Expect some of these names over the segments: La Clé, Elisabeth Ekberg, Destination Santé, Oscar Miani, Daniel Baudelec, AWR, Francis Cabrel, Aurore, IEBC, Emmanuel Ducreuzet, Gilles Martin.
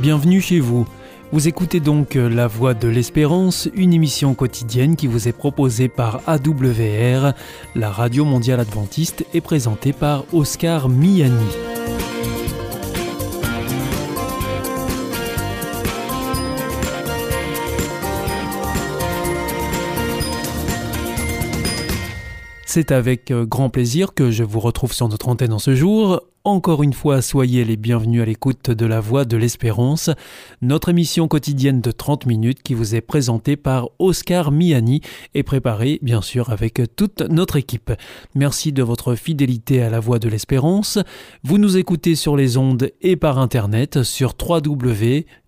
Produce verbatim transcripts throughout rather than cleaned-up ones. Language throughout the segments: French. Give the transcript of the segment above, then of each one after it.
Bienvenue chez vous. Vous écoutez donc La Voix de l'Espérance, une émission quotidienne qui vous est proposée par A W R, la radio mondiale adventiste, et présentée par Oscar Miani. C'est avec grand plaisir que je vous retrouve sur notre antenne en ce jour. Encore une fois, soyez les bienvenus à l'écoute de La Voix de l'Espérance, notre émission quotidienne de trente minutes qui vous est présentée par Oscar Miani et préparée, bien sûr, avec toute notre équipe. Merci de votre fidélité à La Voix de l'Espérance. Vous nous écoutez sur les ondes et par Internet sur w w w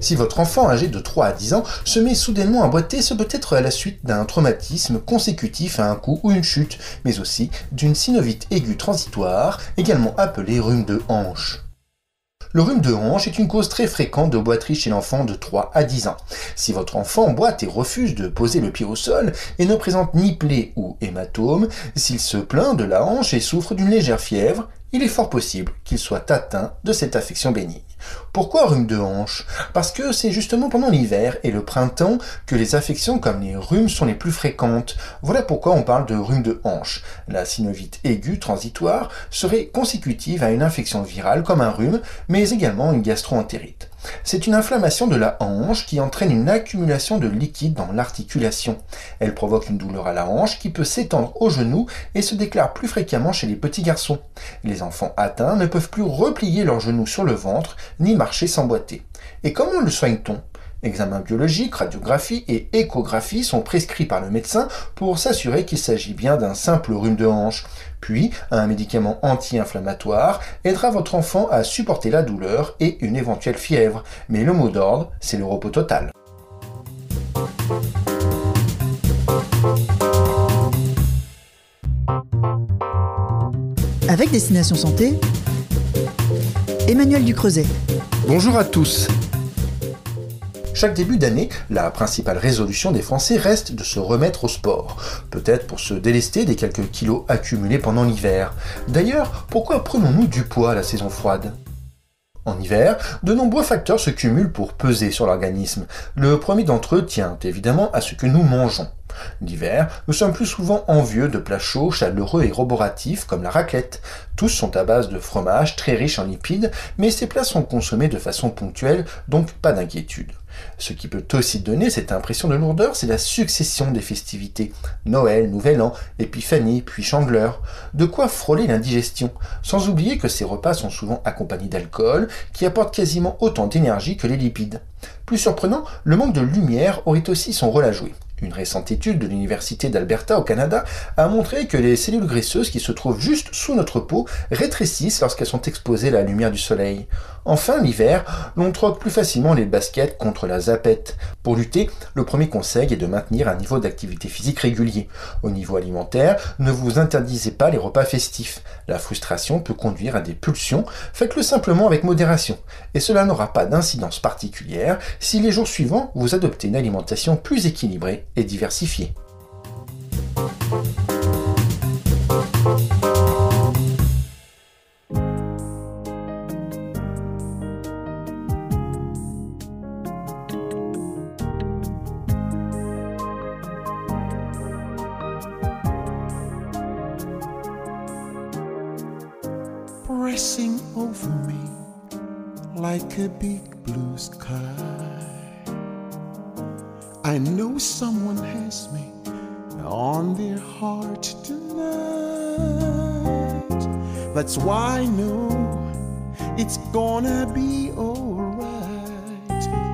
Si votre enfant âgé de trois à dix ans se met soudainement à boiter, ce peut être à la suite d'un traumatisme consécutif à un coup ou une chute, mais aussi d'une synovite aiguë transitoire, également appelée rhume de hanche. Le rhume de hanche est une cause très fréquente de boiterie chez l'enfant de trois à dix ans. Si votre enfant boite et refuse de poser le pied au sol et ne présente ni plaie ou hématome, s'il se plaint de la hanche et souffre d'une légère fièvre, il est fort possible qu'il soit atteint de cette affection bénigne. Pourquoi rhume de hanche ? Parce que c'est justement pendant l'hiver et le printemps que les affections comme les rhumes sont les plus fréquentes. Voilà pourquoi on parle de rhume de hanche. La synovite aiguë transitoire serait consécutive à une infection virale comme un rhume, mais également une gastroentérite. C'est une inflammation de la hanche qui entraîne une accumulation de liquide dans l'articulation. Elle provoque une douleur à la hanche qui peut s'étendre aux genoux et se déclare plus fréquemment chez les petits garçons. Les enfants atteints ne peuvent plus replier leurs genoux sur le ventre ni marcher sans boiter. Et comment le soigne-t-on ? Examens biologiques, radiographie et échographie sont prescrits par le médecin pour s'assurer qu'il s'agit bien d'un simple rhume de hanche. Puis, un médicament anti-inflammatoire aidera votre enfant à supporter la douleur et une éventuelle fièvre. Mais le mot d'ordre, c'est le repos total. Avec Destination Santé, Emmanuel Ducreuzet. Bonjour à tous. Chaque début d'année, la principale résolution des Français reste de se remettre au sport, peut-être pour se délester des quelques kilos accumulés pendant l'hiver. D'ailleurs, pourquoi prenons-nous du poids à la saison froide ? En hiver, de nombreux facteurs se cumulent pour peser sur l'organisme. Le premier d'entre eux tient évidemment à ce que nous mangeons. L'hiver, nous sommes plus souvent envieux de plats chauds, chaleureux et roboratifs comme la raclette. Tous sont à base de fromage très riche en lipides, mais ces plats sont consommés de façon ponctuelle, donc pas d'inquiétude. Ce qui peut aussi donner cette impression de lourdeur, c'est la succession des festivités. Noël, Nouvel An, Épiphanie, puis Chandeleur. De quoi frôler l'indigestion. Sans oublier que ces repas sont souvent accompagnés d'alcool, qui apporte quasiment autant d'énergie que les lipides. Plus surprenant, le manque de lumière aurait aussi son rôle à jouer. Une récente étude de l'université d'Alberta au Canada a montré que les cellules graisseuses qui se trouvent juste sous notre peau rétrécissent lorsqu'elles sont exposées à la lumière du soleil. Enfin, l'hiver, l'on troque plus facilement les baskets contre la zapette. Pour lutter, le premier conseil est de maintenir un niveau d'activité physique régulier. Au niveau alimentaire, ne vous interdisez pas les repas festifs. La frustration peut conduire à des pulsions, faites-le simplement avec modération. Et cela n'aura pas d'incidence particulière si les jours suivants, vous adoptez une alimentation plus équilibrée et diversifiée. Pressing over me like a big blue sky, I know someone has me on their heart tonight. That's why I know it's gonna be alright,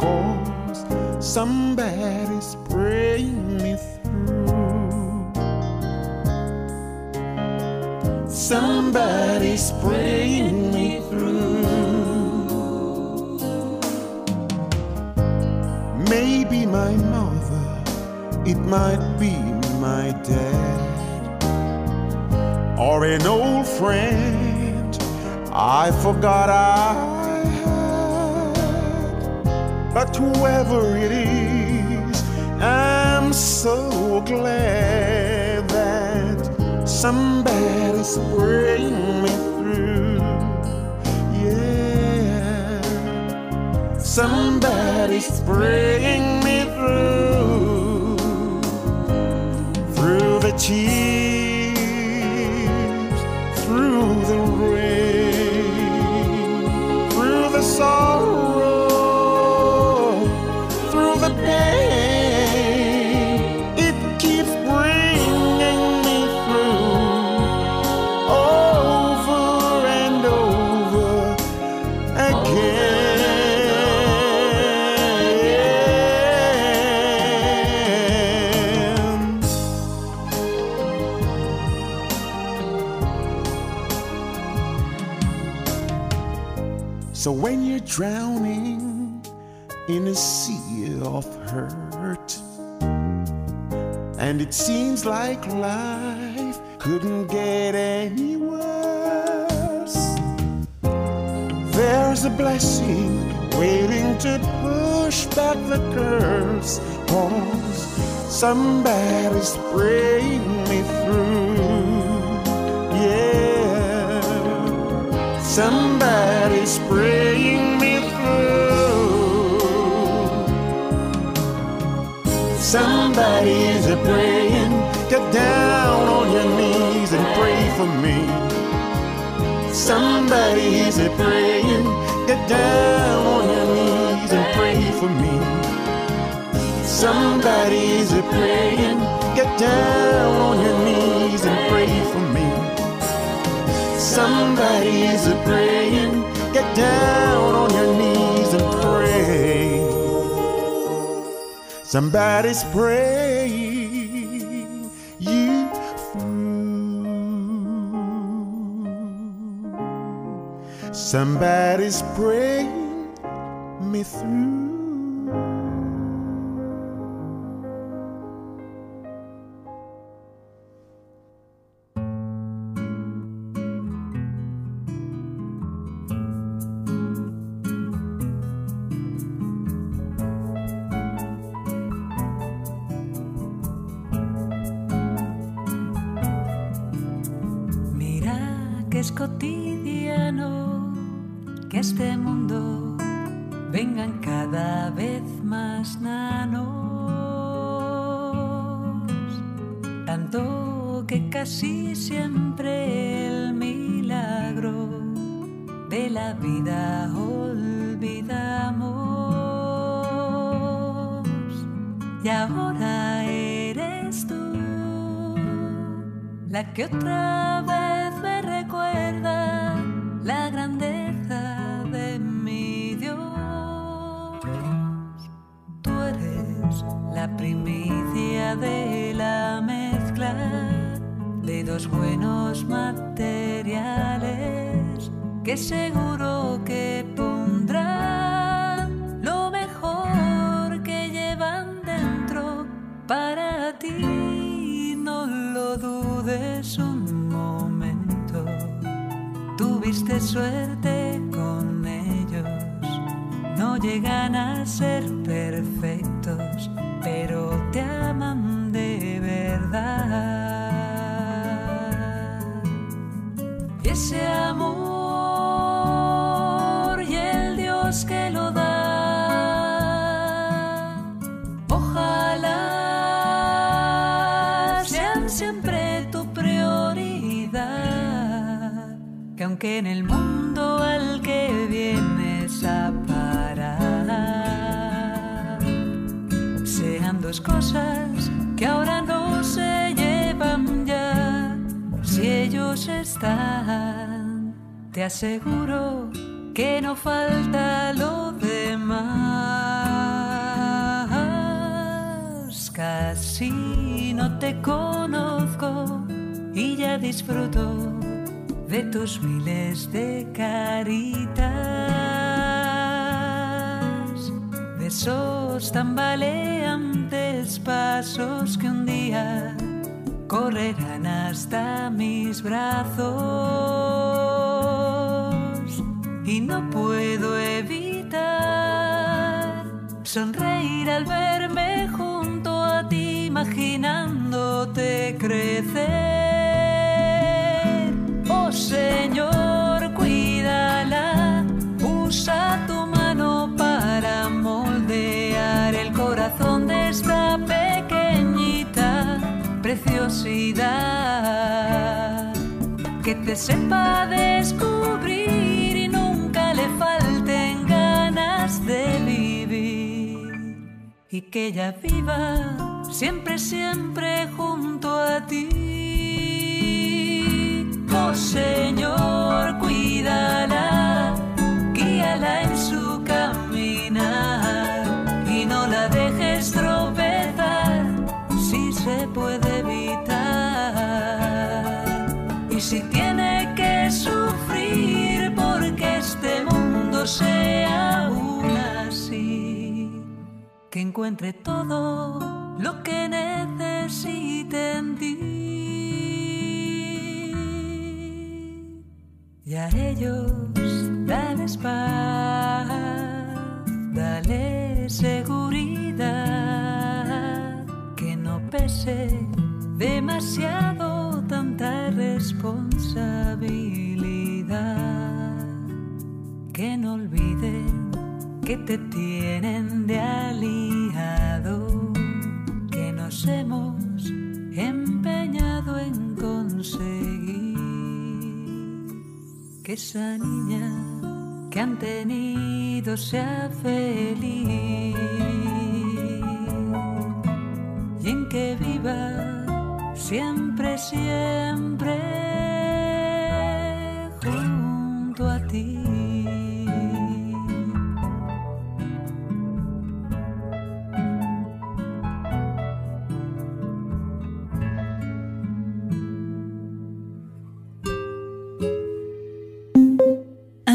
'cause somebody's praying me through. Somebody's praying me through. my mother, it might be my dad, or an old friend I forgot I had. But whoever it is, I'm so glad that somebody's bringing me through. Yeah, somebody's bringing me through. Through the tears, through the rain, through the sorrow, through the pain, it keeps bringing me through, over and over again. So when you're drowning in a sea of hurt, and it seems like life couldn't get any worse, there's a blessing waiting to push back the curse, 'cause somebody's bringing me through, yeah, somebody's bringing me through. Somebody's a praying, get down on your knees and pray for me. Somebody's a praying, get down on your knees and pray for me. Somebody's a praying, get down on your knees and pray for me. Somebody's a praying, get down on your knees and pray. Somebody's praying you through. Somebody's praying me through. La que otra vez me recuerda la grandeza de mi Dios. Tú eres la primicia de la mezcla de dos buenos materiales que seguro que pondrán lo mejor que llevan dentro para ti. Es un momento, tuviste suerte con ellos, no llegan a ser perfectos, pero te aman de verdad. Y ese amor y el Dios que lo da, que aunque en el mundo al que vienes a parar sean dos cosas que ahora no se llevan ya, si ellos están, te aseguro que no falta lo demás. Casi no te conozco y ya disfruto de tus miles de caritas, de Esos tambaleantes pasos que un día correrán hasta mis brazos y no puedo evitar sonreír al verme junto a ti, imaginándote crecer. Oh Señor, cuídala, usa tu mano para moldear el corazón de esta pequeñita preciosidad, que te sepa descubrir y nunca le falten ganas de vivir, y que ella viva siempre, siempre junto a ti. Oh Señor, cuídala, guíala en su caminar y no la dejes tropezar si se puede evitar. Y si tiene que sufrir porque este mundo sea aún así, que encuentre todo lo que necesite en ti. Y a ellos dales paz, dale seguridad, que no pese demasiado tanta responsabilidad, que no olviden que te tienen de aliado, que nos hemos empeñado en conseguir que esa niña que han tenido sea feliz y en que viva siempre, siempre junto a ti.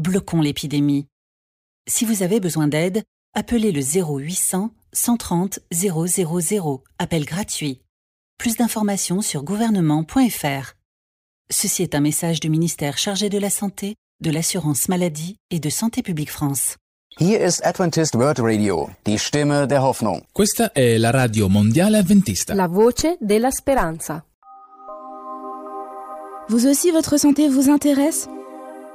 bloquons l'épidémie. Si vous avez besoin d'aide, appelez le zéro huit cents, cent trente, zéro zéro zéro, appel gratuit. Plus d'informations sur gouvernement point f r. Ceci est un message du ministère chargé de la Santé, de l'Assurance Maladie et de Santé Publique France. Here is Adventist World Radio, die Stimme der Hoffnung. Questa è la radio mondiale adventista. La voce della speranza. Vous aussi, votre santé vous intéresse ?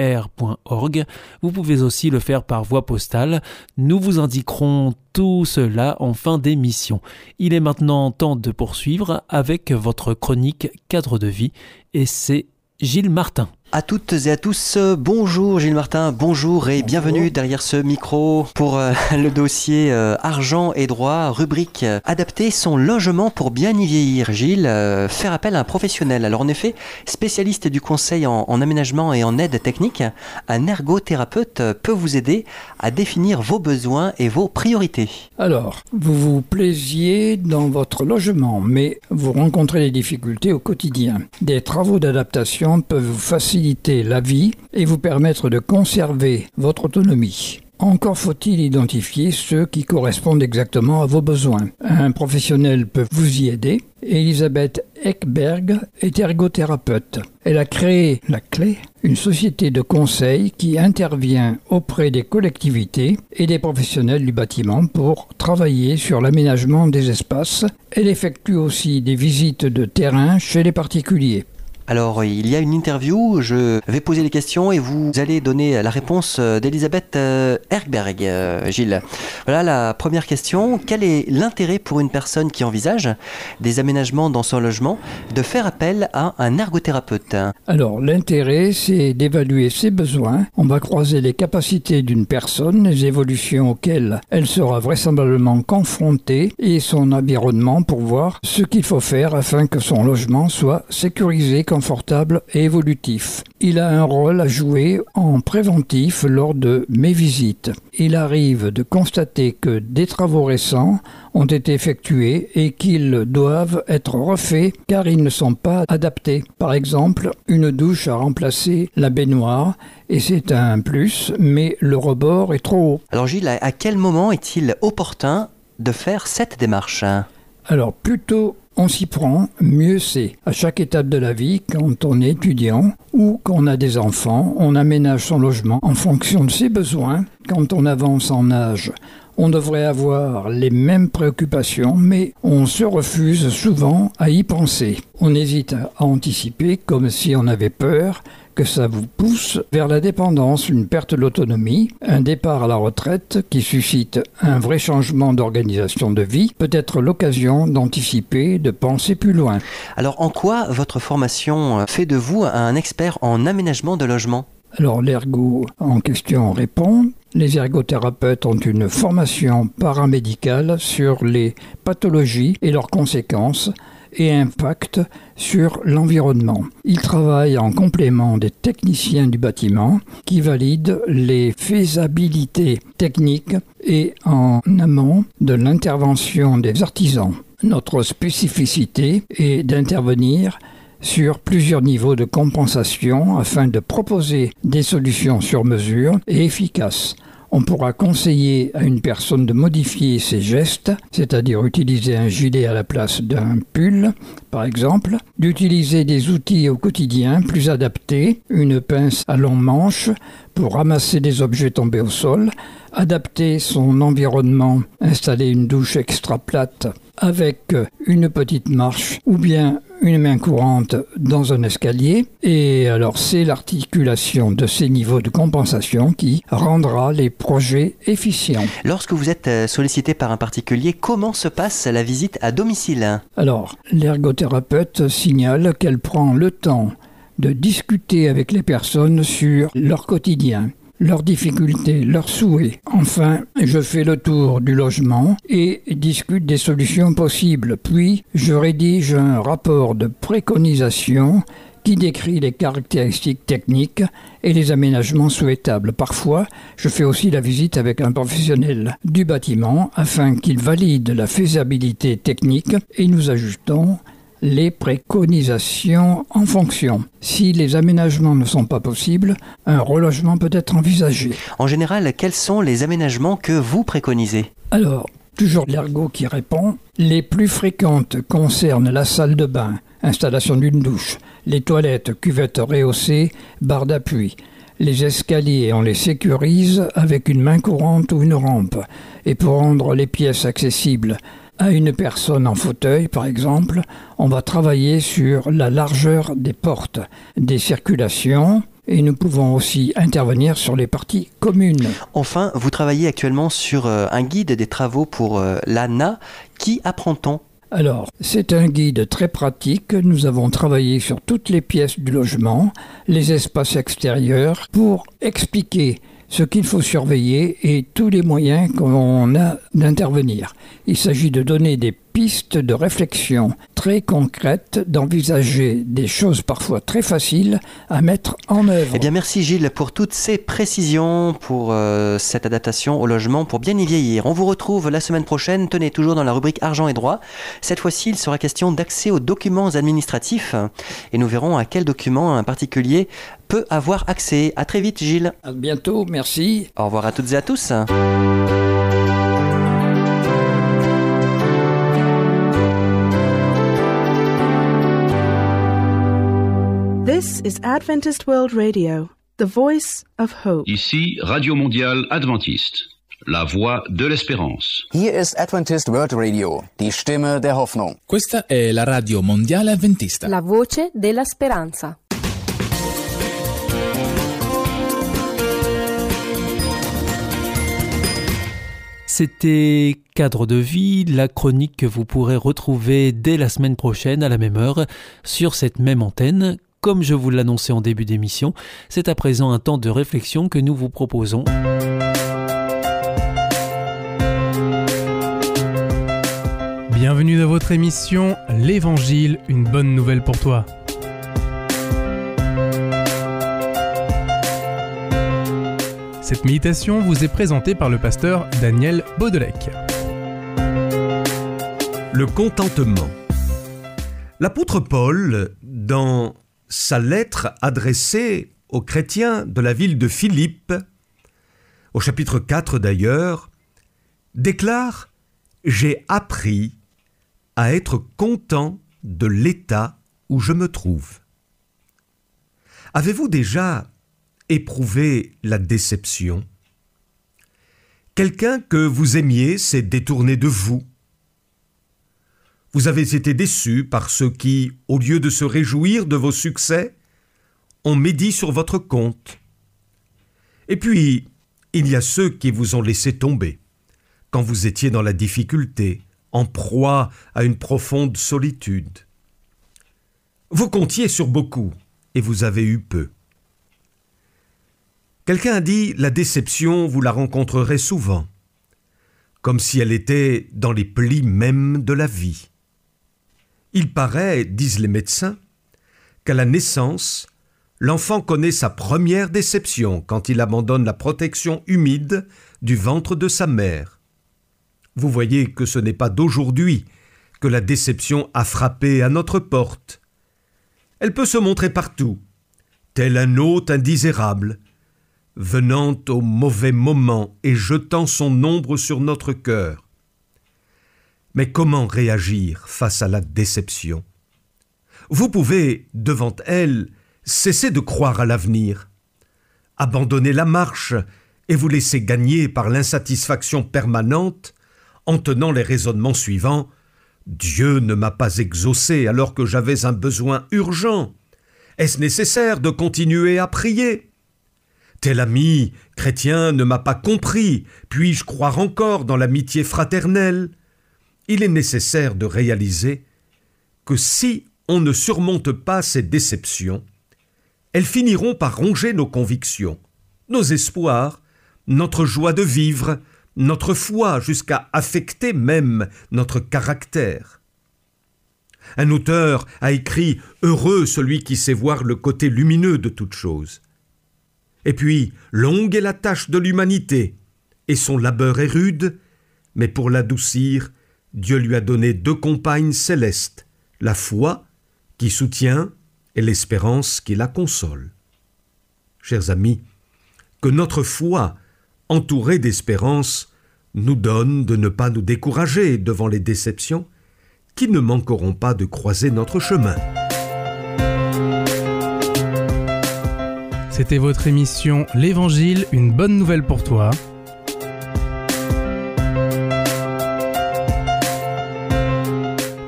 r point org. Vous pouvez aussi le faire par voie postale. Nous vous indiquerons tout cela en fin d'émission. Il est maintenant temps de poursuivre avec votre chronique Cadre de vie et c'est Gilles Martin. À toutes et à tous, bonjour Gilles Martin, bonjour et bienvenue derrière ce micro pour euh, le dossier euh, Argent et droit, rubrique euh, adapter son logement pour bien y vieillir. Gilles, euh, faire appel à un professionnel. Alors en effet, spécialiste du conseil en, en aménagement et en aide technique, un ergothérapeute peut vous aider à définir vos besoins et vos priorités. Alors, vous vous plaisiez dans votre logement, mais vous rencontrez des difficultés au quotidien. Des travaux d'adaptation peuvent vous faciliter la vie et vous permettre de conserver votre autonomie. Encore faut-il identifier ceux qui correspondent exactement à vos besoins. Un professionnel peut vous y aider. Elisabeth Ekberg est ergothérapeute. Elle a créé La Clé, une société de conseil qui intervient auprès des collectivités et des professionnels du bâtiment pour travailler sur l'aménagement des espaces. Elle effectue aussi des visites de terrain chez les particuliers. Alors, il y a une interview, je vais poser les questions et vous allez donner la réponse d'Elisabeth Ekberg, Gilles. Voilà la première question. Quel est l'intérêt pour une personne qui envisage des aménagements dans son logement de faire appel à un ergothérapeute ? Alors, l'intérêt, c'est d'évaluer ses besoins. On va croiser les capacités d'une personne, les évolutions auxquelles elle sera vraisemblablement confrontée et son environnement pour voir ce qu'il faut faire afin que son logement soit sécurisé, confortable et évolutif. Il a un rôle à jouer en préventif lors de mes visites. Il arrive de constater que des travaux récents ont été effectués et qu'ils doivent être refaits car ils ne sont pas adaptés. Par exemple, une douche a remplacé la baignoire et c'est un plus, mais le rebord est trop haut. Alors Gilles, à quel moment est-il opportun de faire cette démarche ? Alors plutôt on s'y prend, mieux c'est. À chaque étape de la vie, quand on est étudiant ou qu'on a des enfants, on aménage son logement en fonction de ses besoins. Quand on avance en âge, on devrait avoir les mêmes préoccupations, mais on se refuse souvent à y penser. On hésite à anticiper comme si on avait peur que ça vous pousse vers la dépendance, une perte d'autonomie, un départ à la retraite qui suscite un vrai changement d'organisation de vie, peut être l'occasion d'anticiper, de penser plus loin. Alors en quoi votre formation fait de vous un expert en aménagement de logement ? Alors l'ergo en question répond. Les ergothérapeutes ont une formation paramédicale sur les pathologies et leurs conséquences et impact sur l'environnement. Ils travaillent en complément des techniciens du bâtiment qui valident les faisabilités techniques et en amont de l'intervention des artisans. Notre spécificité est d'intervenir sur plusieurs niveaux de compensation afin de proposer des solutions sur mesure et efficaces. On pourra conseiller à une personne de modifier ses gestes, c'est-à-dire utiliser un gilet à la place d'un pull, par exemple, d'utiliser des outils au quotidien plus adaptés, une pince à long manche pour ramasser des objets tombés au sol, adapter son environnement, installer une douche extra plate avec une petite marche ou bien une main courante dans un escalier. Et alors c'est l'articulation de ces niveaux de compensation qui rendra les projets efficients. Lorsque vous êtes sollicité par un particulier, comment se passe la visite à domicile ? Alors l'ergothérapeute signale qu'elle prend le temps de discuter avec les personnes sur leur quotidien, leurs difficultés, leurs souhaits. Enfin, je fais le tour du logement et discute des solutions possibles. Puis, je rédige un rapport de préconisation qui décrit les caractéristiques techniques et les aménagements souhaitables. Parfois, je fais aussi la visite avec un professionnel du bâtiment afin qu'il valide la faisabilité technique et nous ajustons les préconisations en fonction. Si les aménagements ne sont pas possibles, un relogement peut être envisagé. En général, quels sont les aménagements que vous préconisez ? Alors, toujours l'ergot qui répond. Les plus fréquentes concernent la salle de bain, installation d'une douche, les toilettes, cuvettes rehaussées, barres d'appui. Les escaliers, on les sécurise avec une main courante ou une rampe. Et pour rendre les pièces accessibles à une personne en fauteuil, par exemple, on va travailler sur la largeur des portes, des circulations, et nous pouvons aussi intervenir sur les parties communes. Enfin, vous travaillez actuellement sur un guide des travaux pour l'A N A. Qui apprend-on ? Alors, c'est un guide très pratique. Nous avons travaillé sur toutes les pièces du logement, les espaces extérieurs, pour expliquer ce qu'il faut surveiller et tous les moyens qu'on a d'intervenir. Il s'agit de donner des pistes de réflexion très concrètes, d'envisager des choses parfois très faciles à mettre en œuvre. Eh bien, merci Gilles pour toutes ces précisions, pour euh, cette adaptation au logement pour bien y vieillir. On vous retrouve la semaine prochaine, tenez, toujours dans la rubrique Argent et droit. Cette fois-ci, il sera question d'accès aux documents administratifs et nous verrons à quels documents un particulier peut avoir accès. À très vite Gilles. À bientôt, merci. Au revoir à toutes et à tous. This is Adventist World Radio, the voice of hope. Ici, Radio Mondiale Adventiste, la voix dell'espérance. Here is Adventist World Radio, die Stimme der Hoffnung. Questa è la Radio Mondiale Adventista, la voce della speranza. C'était Cadre de vie, la chronique que vous pourrez retrouver dès la semaine prochaine à la même heure sur cette même antenne. Comme je vous l'annonçais en début d'émission, c'est à présent un temps de réflexion que nous vous proposons. Bienvenue dans votre émission L'Évangile, une bonne nouvelle pour toi. Cette méditation vous est présentée par le pasteur Daniel Baudelec. Le contentement. L'apôtre Paul, dans sa lettre adressée aux chrétiens de la ville de Philippe, au chapitre quatre d'ailleurs, déclare « J'ai appris à être content de l'état où je me trouve ». Avez-vous déjà éprouver la déception? Quelqu'un que vous aimiez s'est détourné de vous. Vous avez été déçu par ceux qui, au lieu de se réjouir de vos succès, ont médit sur votre compte. Et puis, il y a ceux qui vous ont laissé tomber, quand vous étiez dans la difficulté, en proie à une profonde solitude. Vous comptiez sur beaucoup et vous avez eu peu. Quelqu'un a dit « La déception, vous la rencontrerez souvent », comme si elle était dans les plis mêmes de la vie. Il paraît, disent les médecins, qu'à la naissance, l'enfant connaît sa première déception quand il abandonne la protection humide du ventre de sa mère. Vous voyez que ce n'est pas d'aujourd'hui que la déception a frappé à notre porte. Elle peut se montrer partout, tel un hôte indésirable, venant au mauvais moment et jetant son ombre sur notre cœur. Mais comment réagir face à la déception? Vous pouvez, devant elle, cesser de croire à l'avenir, abandonner la marche et vous laisser gagner par l'insatisfaction permanente en tenant les raisonnements suivants « Dieu ne m'a pas exaucé alors que j'avais un besoin urgent. Est-ce nécessaire de continuer à prier ? Tel ami chrétien ne m'a pas compris, puis-je croire encore dans l'amitié fraternelle ?» Il est nécessaire de réaliser que si on ne surmonte pas ces déceptions, elles finiront par ronger nos convictions, nos espoirs, notre joie de vivre, notre foi, jusqu'à affecter même notre caractère. Un auteur a écrit « Heureux celui qui sait voir le côté lumineux de toute chose ». Et puis, longue est la tâche de l'humanité, et son labeur est rude, mais pour l'adoucir, Dieu lui a donné deux compagnes célestes, la foi qui soutient et l'espérance qui la console. Chers amis, que notre foi, entourée d'espérance, nous donne de ne pas nous décourager devant les déceptions qui ne manqueront pas de croiser notre chemin. C'était votre émission L'Évangile, une bonne nouvelle pour toi.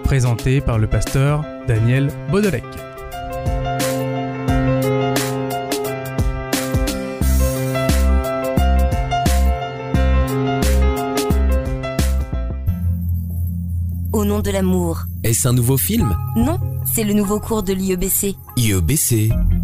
Présentée par le pasteur Daniel Baudelec. Au nom de l'amour. Est-ce un nouveau film? Non, c'est le nouveau cours de l'I E B C. I E B C ?